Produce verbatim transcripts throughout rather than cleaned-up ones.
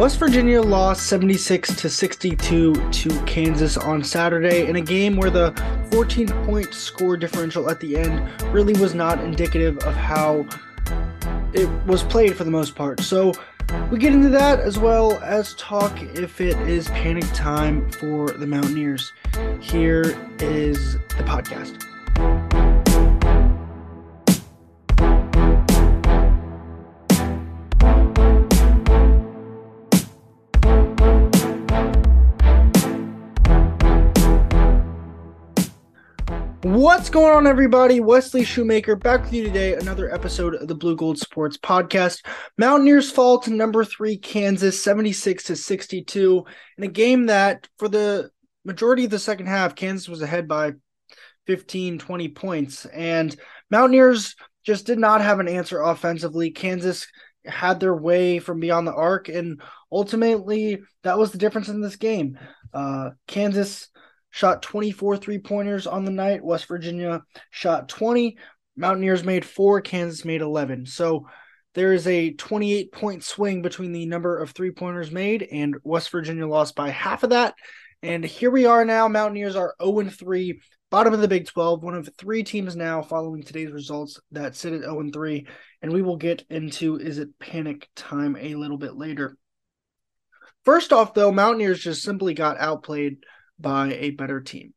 West Virginia lost seventy-six to sixty-two to Kansas on Saturday in a game where the fourteen-point score differential at the end really was not indicative of how it was played for the most part. So we get into that as well as talk if it is panic time for the Mountaineers. Here is the podcast. What's going on, everybody? Wesley Shoemaker back with you today. Another episode of the Blue Gold Sports Podcast. Mountaineers fall to number three Kansas, seventy-six to sixty-two, in a game that, for the majority of the second half, Kansas was ahead by fifteen, twenty points, and Mountaineers just did not have an answer offensively. Kansas had their way from beyond the arc, and ultimately, that was the difference in this game. Uh, Kansas shot twenty-four three-pointers on the night. West Virginia shot twenty. Mountaineers made four. Kansas made eleven. So there is a twenty-eight-point swing between the number of three-pointers made, and West Virginia lost by half of that. And here we are now. Mountaineers are oh and three, bottom of the Big twelve, one of three teams now following today's results that sit at oh and three. And we will get into is it panic time a little bit later. First off, though, Mountaineers just simply got outplayed by a better team.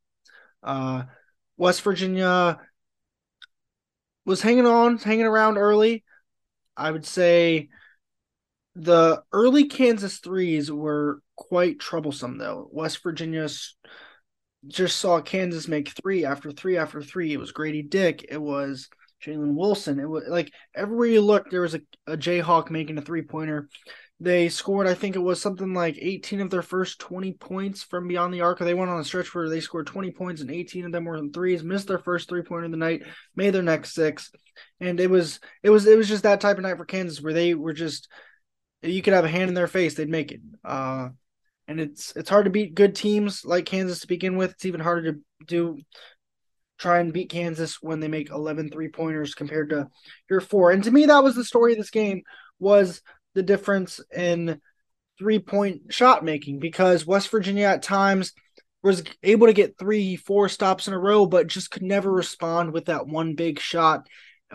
Uh, West Virginia was hanging on, hanging around early. I would say the early Kansas threes were quite troublesome, though. West Virginia just saw Kansas make three after three after three. It was Grady Dick. It was Jalen Wilson. It was like everywhere you looked, there was a, a Jayhawk making a three-pointer. They scored, I think it was something like eighteen of their first twenty points from beyond the arc. Or they went on a stretch where they scored twenty points and eighteen of them were in threes, missed their first three-pointer of the night, made their next six. And it was it was, it was just that type of night for Kansas where they were just – you could have a hand in their face, they'd make it. Uh, and it's it's hard to beat good teams like Kansas to begin with. It's even harder to do try and beat Kansas when they make eleven three-pointers compared to your four. And to me, that was the story of this game, was – the difference in three-point shot making, because West Virginia at times was able to get three, four stops in a row, but just could never respond with that one big shot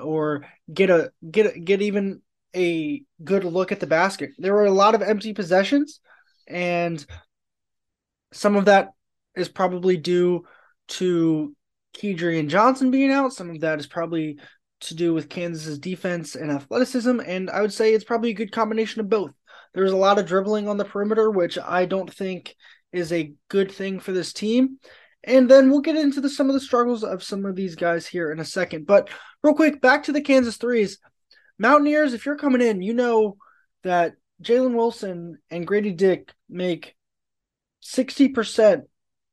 or get a get a, get even a good look at the basket. There were a lot of empty possessions, and some of that is probably due to Kedrian Johnson being out. Some of that is probably to do with Kansas's defense and athleticism, and I would say it's probably a good combination of both. There's a lot of dribbling on the perimeter, which I don't think is a good thing for this team. And then we'll get into the, some of the struggles of some of these guys here in a second. But real quick, back to the Kansas threes. Mountaineers, if you're coming in, you know that Jalen Wilson and Grady Dick make sixty percent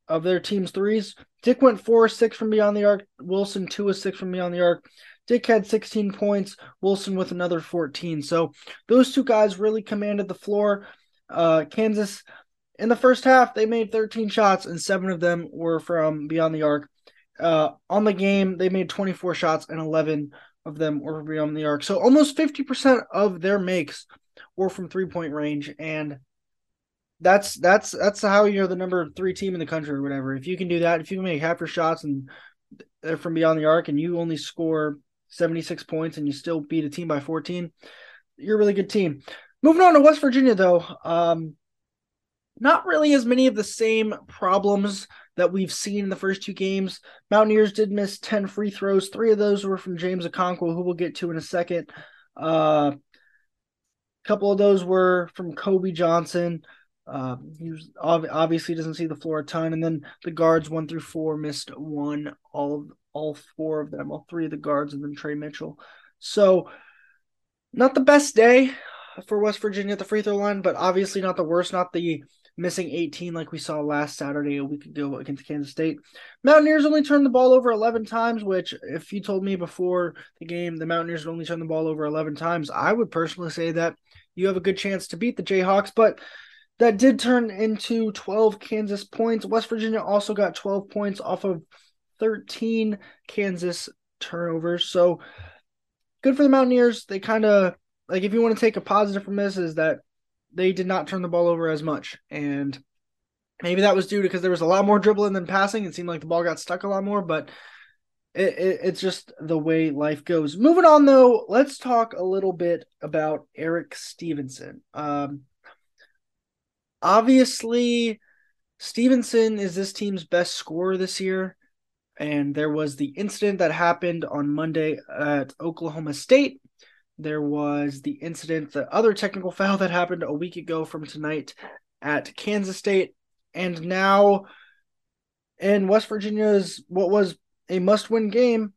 of their team's threes. Dick went four of six from beyond the arc. Wilson two of six from beyond the arc. Dick had sixteen points, Wilson with another fourteen. So those two guys really commanded the floor. Uh, Kansas, in the first half, they made thirteen shots, and seven of them were from beyond the arc. Uh, on the game, they made twenty-four shots, and eleven of them were from beyond the arc. So almost fifty percent of their makes were from three-point range, and that's that's that's how you're the number three team in the country or whatever. If you can do that, if you can make half your shots and they're from beyond the arc, and you only score seventy-six points and you still beat a team by fourteen, you're a really good team. Moving on to West Virginia, though, um, not really as many of the same problems that we've seen in the first two games. Mountaineers did miss ten free throws. Three of those were from James Okonkwo, who we'll get to in a second. Uh, a couple of those were from Kobe Johnson. Uh, he was, obviously doesn't see the floor a ton. And then the guards one through four missed one, all of all four of them, all three of the guards, and then Trey Mitchell. So not the best day for West Virginia at the free throw line, but obviously not the worst, not the missing eighteen like we saw last Saturday a week ago against Kansas State. Mountaineers only turned the ball over eleven times, which if you told me before the game the Mountaineers would only turn the ball over eleven times, I would personally say that you have a good chance to beat the Jayhawks, but that did turn into twelve Kansas points. West Virginia also got twelve points off of thirteen Kansas turnovers. So good for the Mountaineers. They kind of, like, if you want to take a positive from this, is that they did not turn the ball over as much. And maybe that was due because there was a lot more dribbling than passing. It seemed like the ball got stuck a lot more, but it, it, it's just the way life goes. Moving on, though, let's talk a little bit about Eric Stevenson. Um, obviously, Stevenson is this team's best scorer this year, and there was the incident that happened on Monday at Oklahoma State. There was the incident, the other technical foul that happened a week ago from tonight at Kansas State. And now in West Virginia's what was a must-win game,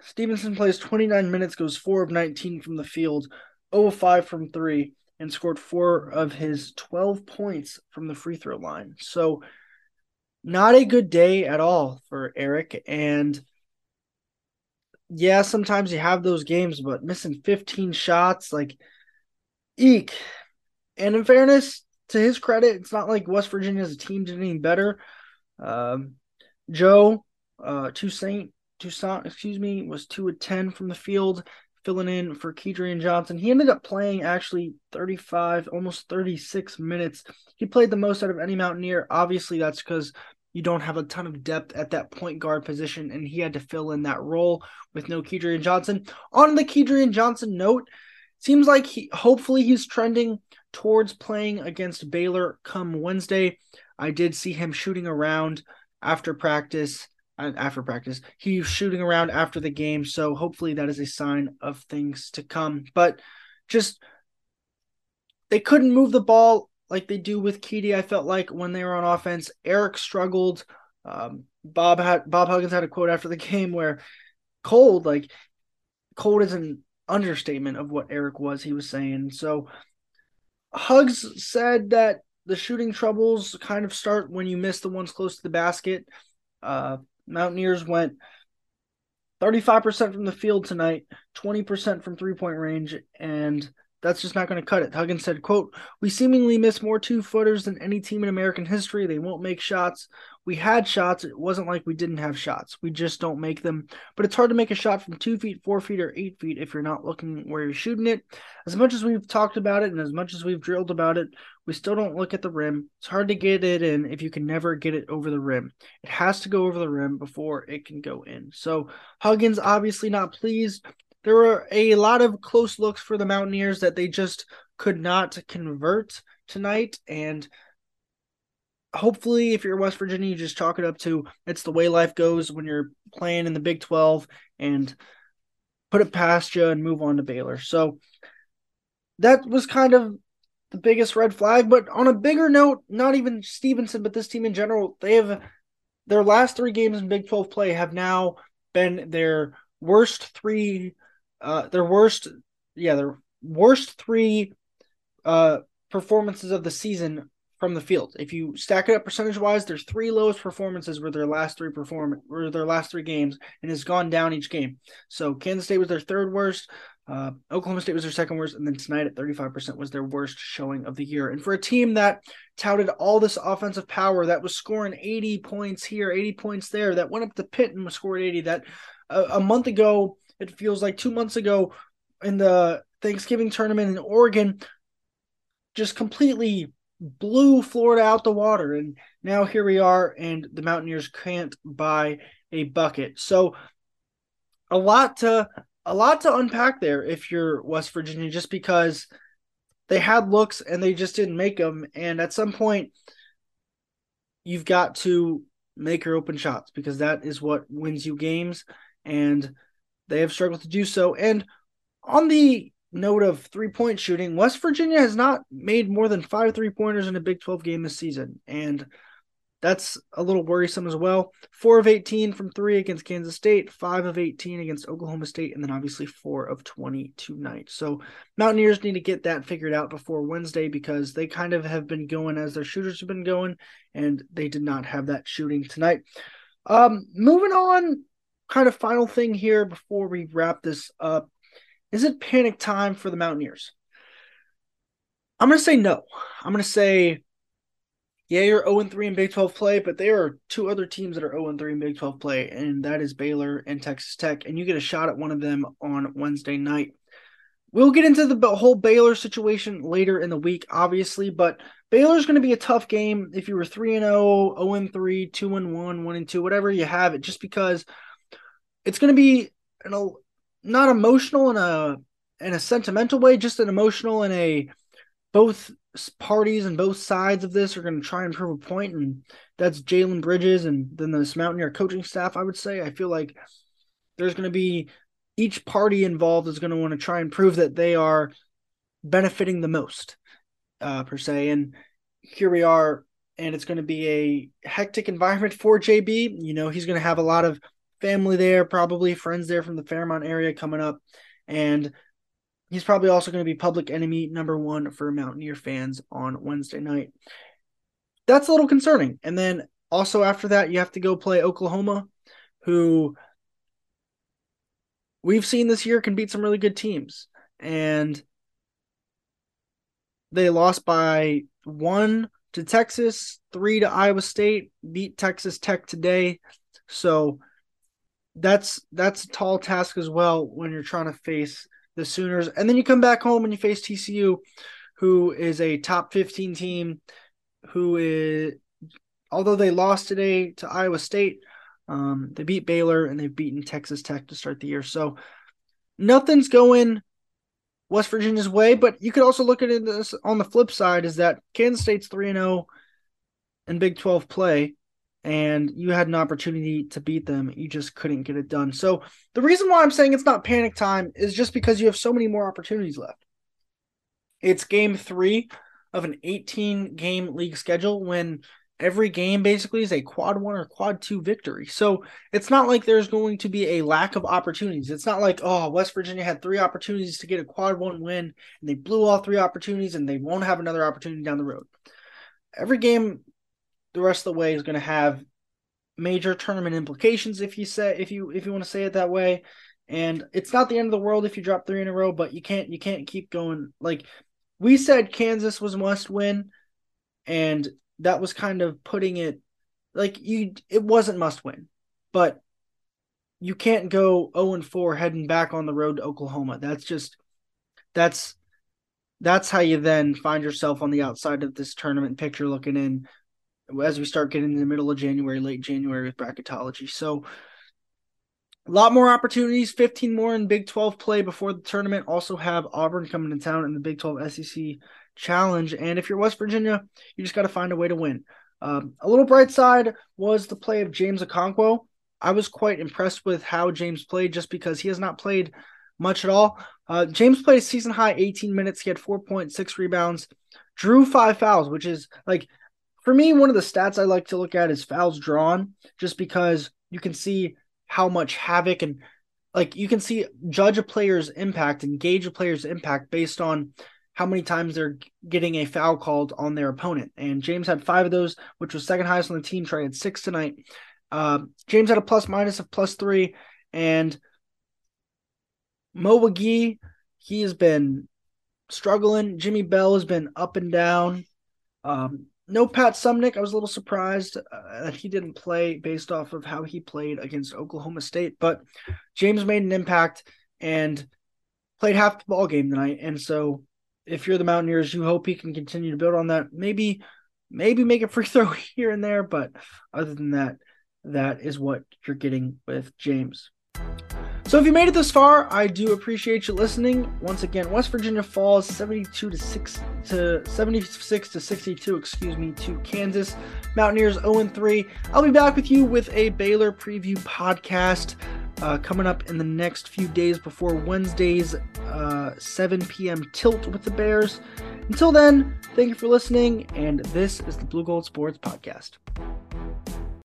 Stevenson plays twenty-nine minutes, goes four of nineteen from the field, zero of five from three, and scored four of his twelve points from the free throw line. So not a good day at all for Eric. And yeah, sometimes you have those games, but missing fifteen shots, like, eek. And in fairness, to his credit, it's not like West Virginia as a team did any better. Um, Joe uh, Toussaint, Toussaint, excuse me, was two of ten from the field, filling in for Kedrian Johnson. He ended up playing actually thirty-five, almost thirty-six minutes. He played the most out of any Mountaineer. Obviously, that's because you don't have a ton of depth at that point guard position, and he had to fill in that role with no Kedrian Johnson. On the Kedrian Johnson note, seems like he, hopefully he's trending towards playing against Baylor come Wednesday. I did see him shooting around after practice. After practice, he's shooting around after the game, so hopefully that is a sign of things to come. But just, they couldn't move the ball like they do with Kede, I felt like, when they were on offense. Eric struggled. Um, Bob had Bob Huggins had a quote after the game where cold, like, cold is an understatement of what Eric was, he was saying. So Huggs said that the shooting troubles kind of start when you miss the ones close to the basket. Uh, Mountaineers went thirty-five percent from the field tonight, twenty percent from three-point range, and that's just not going to cut it. Huggins said, quote, "We seemingly miss more two-footers than any team in American history. They won't make shots. We had shots. It wasn't like we didn't have shots. We just don't make them. But it's hard to make a shot from two feet, four feet, or eight feet if you're not looking where you're shooting it. As much as we've talked about it and as much as we've drilled about it, we still don't look at the rim. It's hard to get it in if you can never get it over the rim. It has to go over the rim before it can go in." So Huggins obviously not pleased. There were a lot of close looks for the Mountaineers that they just could not convert tonight, and hopefully if you're West Virginia, you just chalk it up to it's the way life goes when you're playing in the Big twelve, and put it past you and move on to Baylor. So that was kind of the biggest red flag. But on a bigger note, not even Stevenson, but this team in general, they have their last three games in Big twelve play have now been their worst three Uh, their worst, yeah, their worst three uh, performances of the season from the field. If you stack it up percentage-wise, their three lowest performances were their last three perform were their last three games, and it's gone down each game. So Kansas State was their third worst, uh, Oklahoma State was their second worst, and then tonight at thirty-five percent was their worst showing of the year. And for a team that touted all this offensive power, that was scoring eighty points here, eighty points there, that went up to Pitt and was scored eighty, that uh, a month ago, it feels like two months ago in the Thanksgiving tournament in Oregon, just completely blew Florida out the water. And now here we are, and the Mountaineers can't buy a bucket. So a lot to a lot to unpack there if you're West Virginia, just because they had looks and they just didn't make them. And at some point, you've got to make your open shots, because that is what wins you games. And they have struggled to do so. And on the note of three-point shooting, West Virginia has not made more than five three-pointers in a Big twelve game this season, and that's a little worrisome as well. four of eighteen from three against Kansas State, five of eighteen against Oklahoma State, and then obviously four of twenty tonight. So Mountaineers need to get that figured out before Wednesday, because they kind of have been going as their shooters have been going, and they did not have that shooting tonight. Um, moving on, kind of final thing here before we wrap this up. Is it panic time for the Mountaineers? I'm going to say no. I'm going to say, yeah, you're zero and three in Big twelve play, but there are two other teams that are zero and three in Big twelve play, and that is Baylor and Texas Tech, and you get a shot at one of them on Wednesday night. We'll get into the whole Baylor situation later in the week, obviously, but Baylor's going to be a tough game if you were three and oh, oh and three, two and one, one and two, whatever you have it, just because it's going to be an, not emotional in a in a sentimental way, just an emotional in a both parties and both sides of this are going to try and prove a point, and that's Jalen Bridges and then this Mountaineer coaching staff, I would say. I feel like there's going to be – each party involved is going to want to try and prove that they are benefiting the most, uh, per se. And here we are, and it's going to be a hectic environment for J B. You know, he's going to have a lot of family there, probably friends there from the Fairmont area coming up. And he's probably also going to be public enemy number one for Mountaineer fans on Wednesday night. That's a little concerning. And then also after that, you have to go play Oklahoma, who – we've seen this year can beat some really good teams, and they lost by one to Texas, three to Iowa State, beat Texas Tech today. So that's, that's a tall task as well when you're trying to face the Sooners. And then you come back home and you face T C U, who is a top fifteen team, who is, although they lost today to Iowa State, Um, they beat Baylor, and they've beaten Texas Tech to start the year. So nothing's going West Virginia's way, but you could also look at it this, on the flip side is that Kansas State's three and oh in Big twelve play, and you had an opportunity to beat them. You just couldn't get it done. So the reason why I'm saying it's not panic time is just because you have so many more opportunities left. It's game three of an eighteen-game league schedule when – every game basically is a quad one or quad two victory. So it's not like there's going to be a lack of opportunities. It's not like, oh, West Virginia had three opportunities to get a quad one win, and they blew all three opportunities, and they won't have another opportunity down the road. Every game the rest of the way is going to have major tournament implications, if you say, if you if you want to say it that way. And it's not the end of the world if you drop three in a row, but you can't you can't keep going. Like we said, Kansas was a must win, and that was kind of putting it like you, it wasn't must win, but you can't go oh and four heading back on the road to Oklahoma. That's just, that's, that's how you then find yourself on the outside of this tournament picture looking in as we start getting in the middle of January, late January with bracketology. So a lot more opportunities, fifteen more in Big twelve play before the tournament. Also have Auburn coming to town in the Big twelve S E C Challenge, and if you're West Virginia, you just got to find a way to win. Um, a little bright side was the play of James Okonkwo. I was quite impressed with how James played just because he has not played much at all. Uh, James played a season-high eighteen minutes. He had four point six rebounds, drew five fouls, which is, like, for me, one of the stats I like to look at is fouls drawn just because you can see how much havoc and, like, you can see judge a player's impact and gauge a player's impact based on how many times they're getting a foul called on their opponent. And James had five of those, which was second highest on the team. Trey had six tonight. Uh, James had a plus-minus of plus three. And Mo Wague, he has been struggling. Jimmy Bell has been up and down. Um, no Pat Sumnick. I was a little surprised uh, that he didn't play based off of how he played against Oklahoma State. But James made an impact and played half the ball game tonight. And so if you're the Mountaineers, you hope he can continue to build on that. Maybe, maybe make a free throw here and there, but other than that, that is what you're getting with James. So if you made it this far, I do appreciate you listening. Once again, West Virginia falls seventy-two to six to seventy-six to sixty-two, excuse me, to Kansas. Mountaineers oh and three. I'll be back with you with a Baylor preview podcast Uh, coming up in the next few days before Wednesday's uh, seven p.m. tilt with the Bears. Until then, thank you for listening, and this is the Blue Gold Sports Podcast.